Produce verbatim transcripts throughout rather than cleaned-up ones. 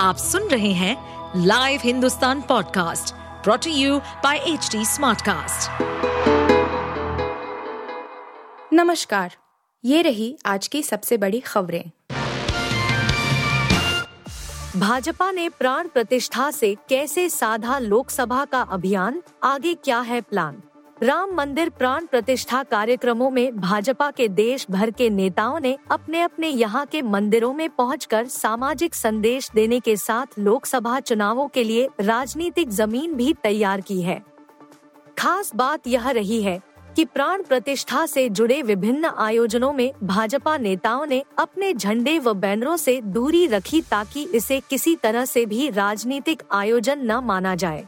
आप सुन रहे हैं live Hindustan podcast brought to you by HT Smartcast. नमस्कार, ये रही आज की सबसे बड़ी खबरें। भाजपा ने प्राण प्रतिष्ठा से कैसे साधा लोकसभा का अभियान, आगे क्या है प्लान। राम मंदिर प्राण प्रतिष्ठा कार्यक्रमों में भाजपा के देश भर के नेताओं ने अपने अपने यहां के मंदिरों में पहुंचकर सामाजिक संदेश देने के साथ लोकसभा चुनावों के लिए राजनीतिक जमीन भी तैयार की है। खास बात यह रही है कि प्राण प्रतिष्ठा से जुड़े विभिन्न आयोजनों में भाजपा नेताओं ने अपने झंडे व बैनरों से दूरी रखी ताकि इसे किसी तरह से भी राजनीतिक आयोजन न माना जाए।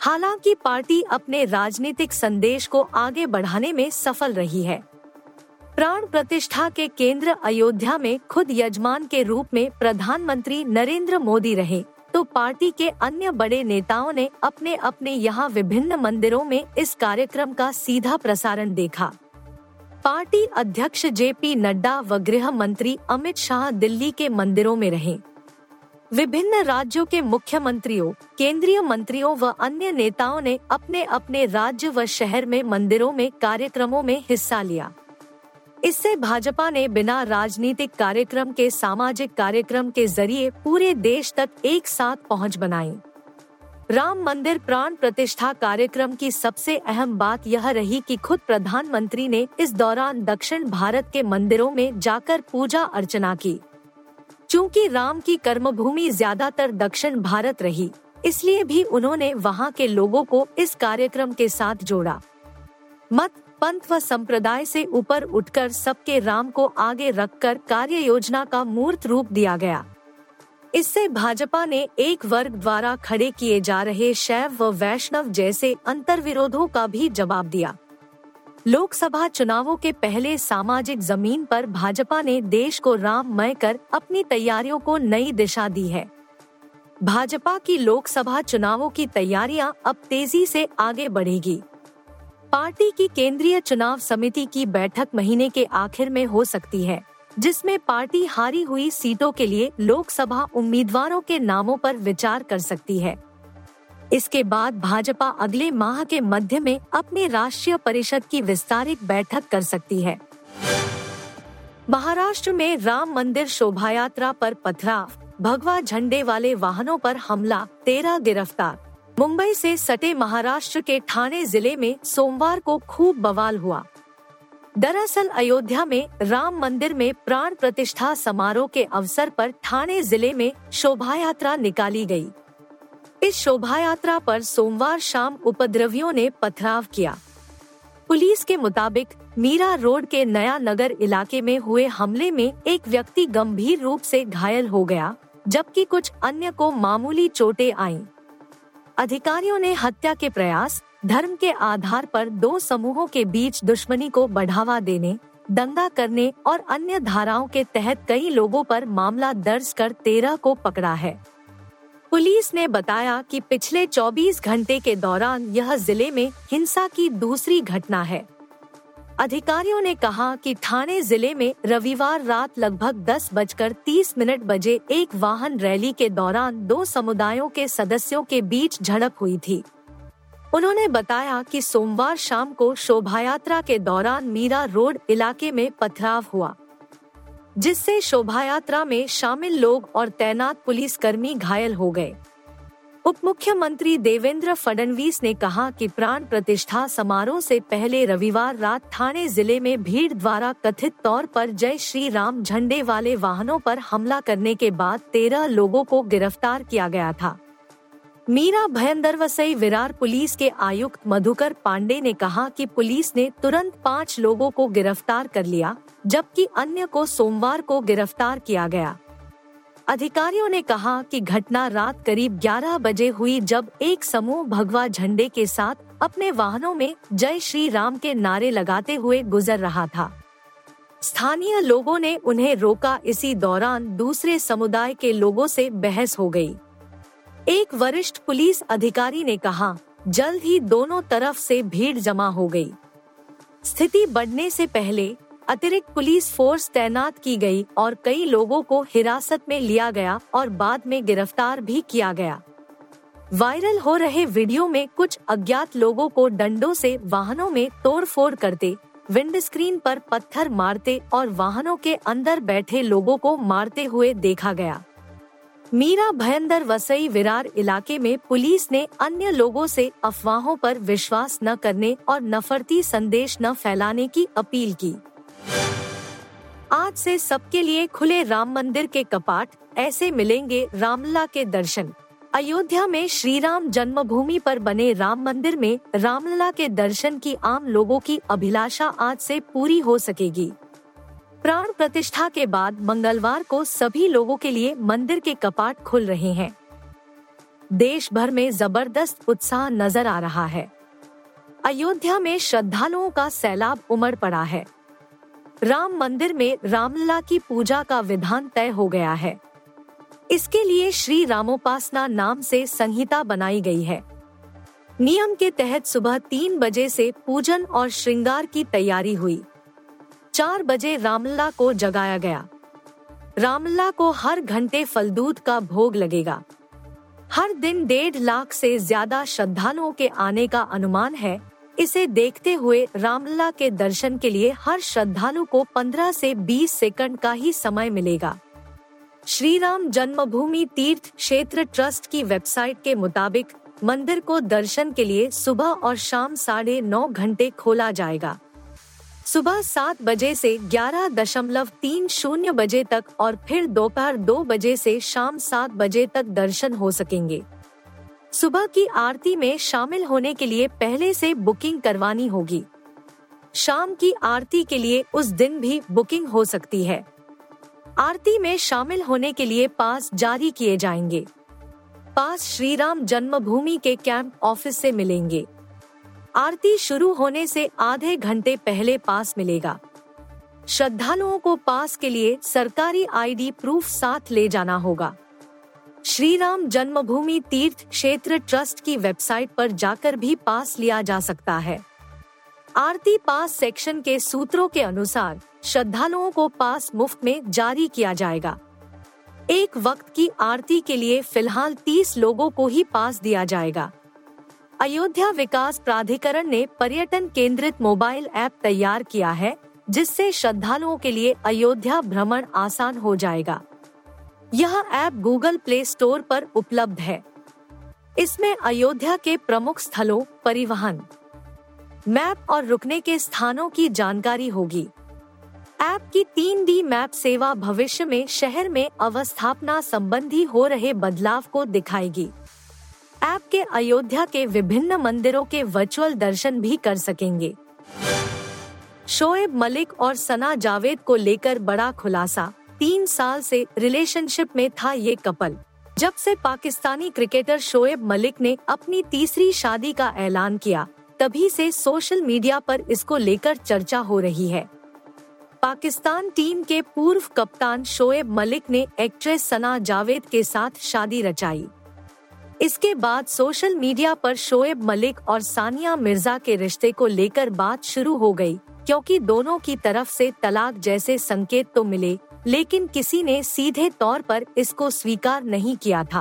हालांकि पार्टी अपने राजनीतिक संदेश को आगे बढ़ाने में सफल रही है। प्राण प्रतिष्ठा के केंद्र अयोध्या में खुद यजमान के रूप में प्रधानमंत्री नरेंद्र मोदी रहे तो पार्टी के अन्य बड़े नेताओं ने अपने अपने यहां विभिन्न मंदिरों में इस कार्यक्रम का सीधा प्रसारण देखा। पार्टी अध्यक्ष जेपी नड्डा व गृह मंत्री अमित शाह दिल्ली के मंदिरों में रहे। विभिन्न राज्यों के मुख्यमंत्रियों, केंद्रीय मंत्रियों व अन्य नेताओं ने अपने अपने राज्य व शहर में मंदिरों में कार्यक्रमों में हिस्सा लिया। इससे भाजपा ने बिना राजनीतिक कार्यक्रम के सामाजिक कार्यक्रम के जरिए पूरे देश तक एक साथ पहुंच बनाई। राम मंदिर प्राण प्रतिष्ठा कार्यक्रम की सबसे अहम बात यह रही कि खुद प्रधानमंत्री ने इस दौरान दक्षिण भारत के मंदिरों में जाकर पूजा अर्चना की। चूँकि राम की कर्मभूमि ज्यादातर दक्षिण भारत रही, इसलिए भी उन्होंने वहां के लोगों को इस कार्यक्रम के साथ जोड़ा। मत, पंथ व संप्रदाय से ऊपर उठकर सबके राम को आगे रखकर कार्य योजना का मूर्त रूप दिया गया। इससे भाजपा ने एक वर्ग द्वारा खड़े किए जा रहे शैव व वैष्णव जैसे अंतर्विरोधों का भी जवाब दिया। लोकसभा चुनावों के पहले सामाजिक जमीन पर भाजपा ने देश को राममय कर अपनी तैयारियों को नई दिशा दी है। भाजपा की लोकसभा चुनावों की तैयारियां अब तेजी से आगे बढ़ेगी। पार्टी की केंद्रीय चुनाव समिति की बैठक महीने के आखिर में हो सकती है, जिसमें पार्टी हारी हुई सीटों के लिए लोकसभा उम्मीदवारों के नामों पर विचार कर सकती है। इसके बाद भाजपा अगले माह के मध्य में अपने राष्ट्रीय परिषद की विस्तारित बैठक कर सकती है। महाराष्ट्र में राम मंदिर शोभायात्रा पर पथराव, भगवा झंडे वाले वाहनों पर हमला, तेरह गिरफ्तार। मुंबई से सटे महाराष्ट्र के ठाणे जिले में सोमवार को खूब बवाल हुआ। दरअसल अयोध्या में राम मंदिर में प्राण प्रतिष्ठा समारोह के अवसर पर ठाणे जिले में शोभायात्रा निकाली गयी। इस शोभायात्रा पर सोमवार शाम उपद्रवियों ने पथराव किया। पुलिस के मुताबिक मीरा रोड के नया नगर इलाके में हुए हमले में एक व्यक्ति गंभीर रूप से घायल हो गया, जबकि कुछ अन्य को मामूली चोटें आईं। अधिकारियों ने हत्या के प्रयास, धर्म के आधार पर दो समूहों के बीच दुश्मनी को बढ़ावा देने, दंगा करने और अन्य धाराओं के तहत कई लोगों पर मामला दर्ज कर तेरह को पकड़ा है। पुलिस ने बताया कि पिछले चौबीस घंटे के दौरान यह जिले में हिंसा की दूसरी घटना है। अधिकारियों ने कहा कि ठाणे जिले में रविवार रात लगभग दस बजकर तीस मिनट बजे एक वाहन रैली के दौरान दो समुदायों के सदस्यों के बीच झड़प हुई थी। उन्होंने बताया कि सोमवार शाम को शोभायात्रा के दौरान मीरा रोड इलाके में पथराव हुआ, जिससे शोभायात्रा में शामिल लोग और तैनात पुलिसकर्मी घायल हो गए। उपमुख्यमंत्री देवेंद्र फडणवीस ने कहा कि प्राण प्रतिष्ठा समारोह से पहले रविवार रात ठाणे जिले में भीड़ द्वारा कथित तौर पर जय श्री राम झंडे वाले वाहनों पर हमला करने के बाद तेरह लोगों को गिरफ्तार किया गया था। मीरा भयंदरवसई विरार पुलिस के आयुक्त मधुकर पांडे ने कहा कि पुलिस ने तुरंत पाँच लोगों को गिरफ्तार कर लिया, जबकि अन्य को सोमवार को गिरफ्तार किया गया। अधिकारियों ने कहा कि घटना रात करीब ग्यारह बजे हुई, जब एक समूह भगवा झंडे के साथ अपने वाहनों में जय श्री राम के नारे लगाते हुए गुजर रहा था। स्थानीय लोगों ने उन्हें रोका। इसी दौरान दूसरे समुदाय के लोगों से बहस हो गई। एक वरिष्ठ पुलिस अधिकारी ने कहा, जल्द ही दोनों तरफ से भीड़ जमा हो गई। स्थिति बढ़ने से पहले अतिरिक्त पुलिस फोर्स तैनात की गई और कई लोगों को हिरासत में लिया गया और बाद में गिरफ्तार भी किया गया। वायरल हो रहे वीडियो में कुछ अज्ञात लोगों को डंडों से वाहनों में तोड़फोड़ करते, विंडस्क्रीन पर पत्थर मारते और वाहनों के अंदर बैठे लोगों को मारते हुए देखा गया। मीरा भयंदर वसई विरार इलाके में पुलिस ने अन्य लोगों से अफवाहों पर विश्वास न करने और नफरती संदेश न फैलाने की अपील की। आज से सबके लिए खुले राम मंदिर के कपाट, ऐसे मिलेंगे रामलला के दर्शन। अयोध्या में श्री राम जन्मभूमि पर बने राम मंदिर में रामलला के दर्शन की आम लोगों की अभिलाषा आज से पूरी हो सकेगी। प्राण प्रतिष्ठा के बाद मंगलवार को सभी लोगों के लिए मंदिर के कपाट खुल रहे हैं। देश भर में जबरदस्त उत्साह नजर आ रहा है। अयोध्या में श्रद्धालुओं का सैलाब उमड़ पड़ा है। राम मंदिर में रामलला की पूजा का विधान तय हो गया है। इसके लिए श्री रामोपासना नाम से संहिता बनाई गई है। नियम के तहत सुबह तीन बजे से पूजन और श्रृंगार की तैयारी हुई। चार बजे रामलला को जगाया गया। रामलला को हर घंटे फलदूत का भोग लगेगा। हर दिन डेढ़ लाख से ज्यादा श्रद्धालुओं के आने का अनुमान है। इसे देखते हुए रामलला के दर्शन के लिए हर श्रद्धालु को पंद्रह से बीस सेकंड का ही समय मिलेगा। श्री राम जन्मभूमि तीर्थ क्षेत्र ट्रस्ट की वेबसाइट के मुताबिक मंदिर को दर्शन के लिए सुबह और शाम साढ़े नौ घंटे खोला जाएगा। सुबह सात बजे से ग्यारह दशमलव तीन शून्य बजे तक और फिर दोपहर दो बजे से शाम सात बजे तक दर्शन हो सकेंगे। सुबह की आरती में शामिल होने के लिए पहले से बुकिंग करवानी होगी। शाम की आरती के लिए उस दिन भी बुकिंग हो सकती है। आरती में शामिल होने के लिए पास जारी किए जाएंगे। पास श्री राम जन्मभूमि के कैंप ऑफिस से मिलेंगे। आरती शुरू होने से आधे घंटे पहले पास मिलेगा। श्रद्धालुओं को पास के लिए सरकारी आईडी प्रूफ साथ ले जाना होगा। श्री राम जन्मभूमि तीर्थ क्षेत्र ट्रस्ट की वेबसाइट पर जाकर भी पास लिया जा सकता है। आरती पास सेक्शन के सूत्रों के अनुसार श्रद्धालुओं को पास मुफ्त में जारी किया जाएगा। एक वक्त की आरती के लिए फिलहाल तीस लोगों को ही पास दिया जाएगा। अयोध्या विकास प्राधिकरण ने पर्यटन केंद्रित मोबाइल ऐप तैयार किया है, जिससे श्रद्धालुओं के लिए अयोध्या भ्रमण आसान हो जाएगा। यह ऐप गूगल प्ले स्टोर पर उपलब्ध है। इसमें अयोध्या के प्रमुख स्थलों, परिवहन, मैप और रुकने के स्थानों की जानकारी होगी। ऐप की तीन डी मैप सेवा भविष्य में शहर में अवस्थापना संबंधी हो रहे बदलाव को दिखाएगी। ऐप के अयोध्या के विभिन्न मंदिरों के वर्चुअल दर्शन भी कर सकेंगे। शोएब मलिक और सना जावेद को लेकर बड़ा खुलासा। तीन साल से रिलेशनशिप में था ये कपल। जब से पाकिस्तानी क्रिकेटर शोएब मलिक ने अपनी तीसरी शादी का ऐलान किया, तभी से सोशल मीडिया पर इसको लेकर चर्चा हो रही है। पाकिस्तान टीम के पूर्व कप्तान शोएब मलिक ने एक्ट्रेस सना जावेद के साथ शादी रचाई। इसके बाद सोशल मीडिया पर शोएब मलिक और सानिया मिर्जा के रिश्ते को लेकर बात शुरू हो गई, क्योंकि दोनों की तरफ से तलाक जैसे संकेत तो मिले, लेकिन किसी ने सीधे तौर पर इसको स्वीकार नहीं किया था।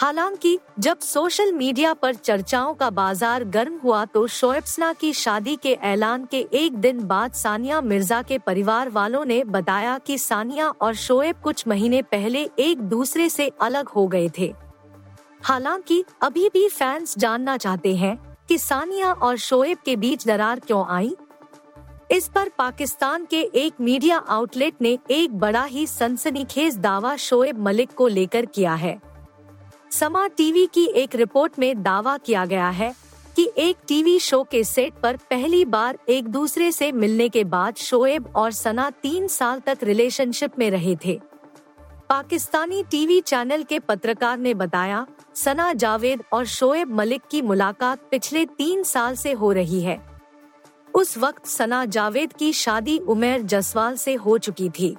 हालांकि जब सोशल मीडिया पर चर्चाओं का बाजार गर्म हुआ तो शोएब सना की शादी के ऐलान के एक दिन बाद सानिया मिर्जा के परिवार वालों ने बताया कि सानिया और शोएब कुछ महीने पहले एक दूसरे से अलग हो गए थे। हालांकि अभी भी फैंस जानना चाहते हैं कि सानिया और शोएब के बीच दरार क्यों आई। इस पर पाकिस्तान के एक मीडिया आउटलेट ने एक बड़ा ही सनसनीखेज दावा शोएब मलिक को लेकर किया है। समा टीवी की एक रिपोर्ट में दावा किया गया है कि एक टीवी शो के सेट पर पहली बार एक दूसरे से मिलने के बाद शोएब और सना तीन साल तक रिलेशनशिप में रहे थे। पाकिस्तानी टीवी चैनल के पत्रकार ने बताया, सना जावेद और शोएब मलिक की मुलाकात पिछले तीन साल से हो रही है। उस वक्त सना जावेद की शादी उमर जसवाल से हो चुकी थी।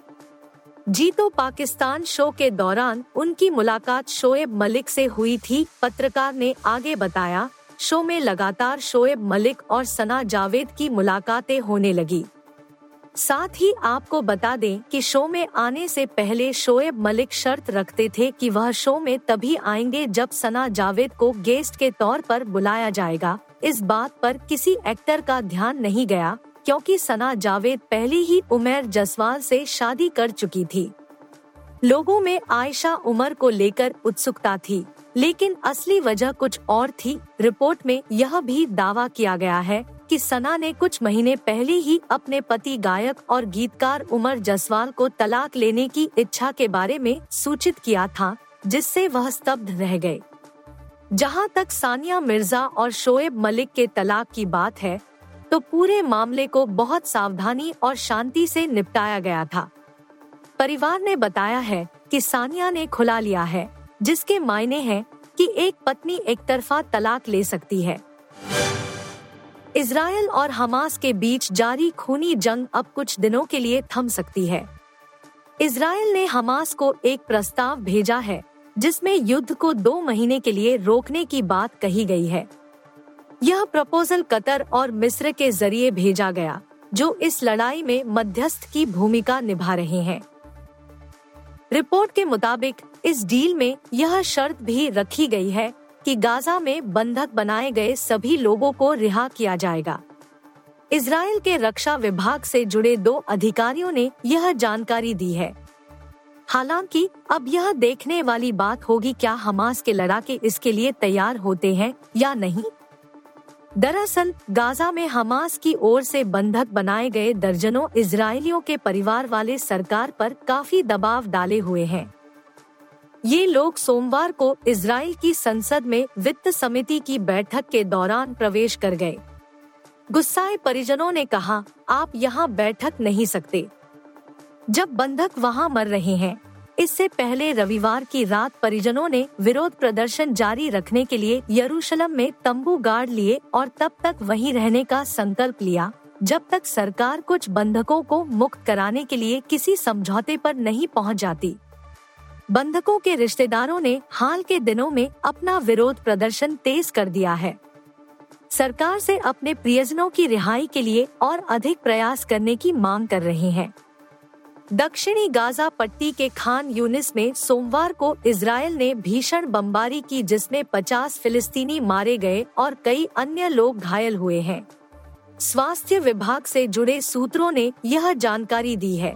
जीतो पाकिस्तान शो के दौरान उनकी मुलाकात शोएब मलिक से हुई थी। पत्रकार ने आगे बताया, शो में लगातार शोएब मलिक और सना जावेद की मुलाकातें होने लगी। साथ ही आपको बता दें कि शो में आने से पहले शोएब मलिक शर्त रखते थे कि वह शो में तभी आएंगे जब सना जावेद को गेस्ट के तौर पर बुलाया जाएगा। इस बात पर किसी एक्टर का ध्यान नहीं गया क्योंकि सना जावेद पहले ही उमर जसवाल से शादी कर चुकी थी। लोगों में आयशा उमर को लेकर उत्सुकता थी, लेकिन असली वजह कुछ और थी। रिपोर्ट में यह भी दावा किया गया है कि सना ने कुछ महीने पहले ही अपने पति गायक और गीतकार उमर जसवाल को तलाक लेने की इच्छा के बारे में सूचित किया था, जिससे वह स्तब्ध रह गए। जहां तक सानिया मिर्जा और शोएब मलिक के तलाक की बात है, तो पूरे मामले को बहुत सावधानी और शांति से निपटाया गया था। परिवार ने बताया है कि सानिया ने खुला लिया है, जिसके मायने हैं कि एक पत्नी एकतरफा तलाक ले सकती है। इजरायल और हमास के बीच जारी खूनी जंग अब कुछ दिनों के लिए थम सकती है। इजरायल ने हमास को एक प्रस्ताव भेजा है जिसमें युद्ध को दो महीने के लिए रोकने की बात कही गई है। यह प्रपोजल कतर और मिस्र के जरिए भेजा गया, जो इस लड़ाई में मध्यस्थ की भूमिका निभा रहे हैं। रिपोर्ट के मुताबिक इस डील में यह शर्त भी रखी गई है कि गाजा में बंधक बनाए गए सभी लोगों को रिहा किया जाएगा। इजरायल के रक्षा विभाग से जुड़े दो अधिकारियों ने यह जानकारी दी है। हालांकि अब यह देखने वाली बात होगी क्या हमास के लड़ाके इसके लिए तैयार होते हैं या नहीं। दरअसल गाजा में हमास की ओर से बंधक बनाए गए दर्जनों इजरायलियों के परिवार वाले सरकार पर काफी दबाव डाले हुए हैं। ये लोग सोमवार को इजरायल की संसद में वित्त समिति की बैठक के दौरान प्रवेश कर गए। गुस्साए परिजनों ने कहा, आप यहाँ बैठक नहीं सकते जब बंधक वहाँ मर रहे हैं। इससे पहले रविवार की रात परिजनों ने विरोध प्रदर्शन जारी रखने के लिए यरूशलेम में तंबू गाड़ लिए और तब तक वहीं रहने का संकल्प लिया जब तक सरकार कुछ बंधकों को मुक्त कराने के लिए किसी समझौते पर नहीं पहुँच जाती। बंधकों के रिश्तेदारों ने हाल के दिनों में अपना विरोध प्रदर्शन तेज कर दिया है। सरकार से अपने प्रियजनों की रिहाई के लिए और अधिक प्रयास करने की मांग कर रहे हैं। दक्षिणी गाजा पट्टी के खान यूनिस में सोमवार को इजरायल ने भीषण बमबारी की, जिसमें पचास फिलिस्तीनी मारे गए और कई अन्य लोग घायल हुए हैं। स्वास्थ्य विभाग से जुड़े सूत्रों ने यह जानकारी दी है।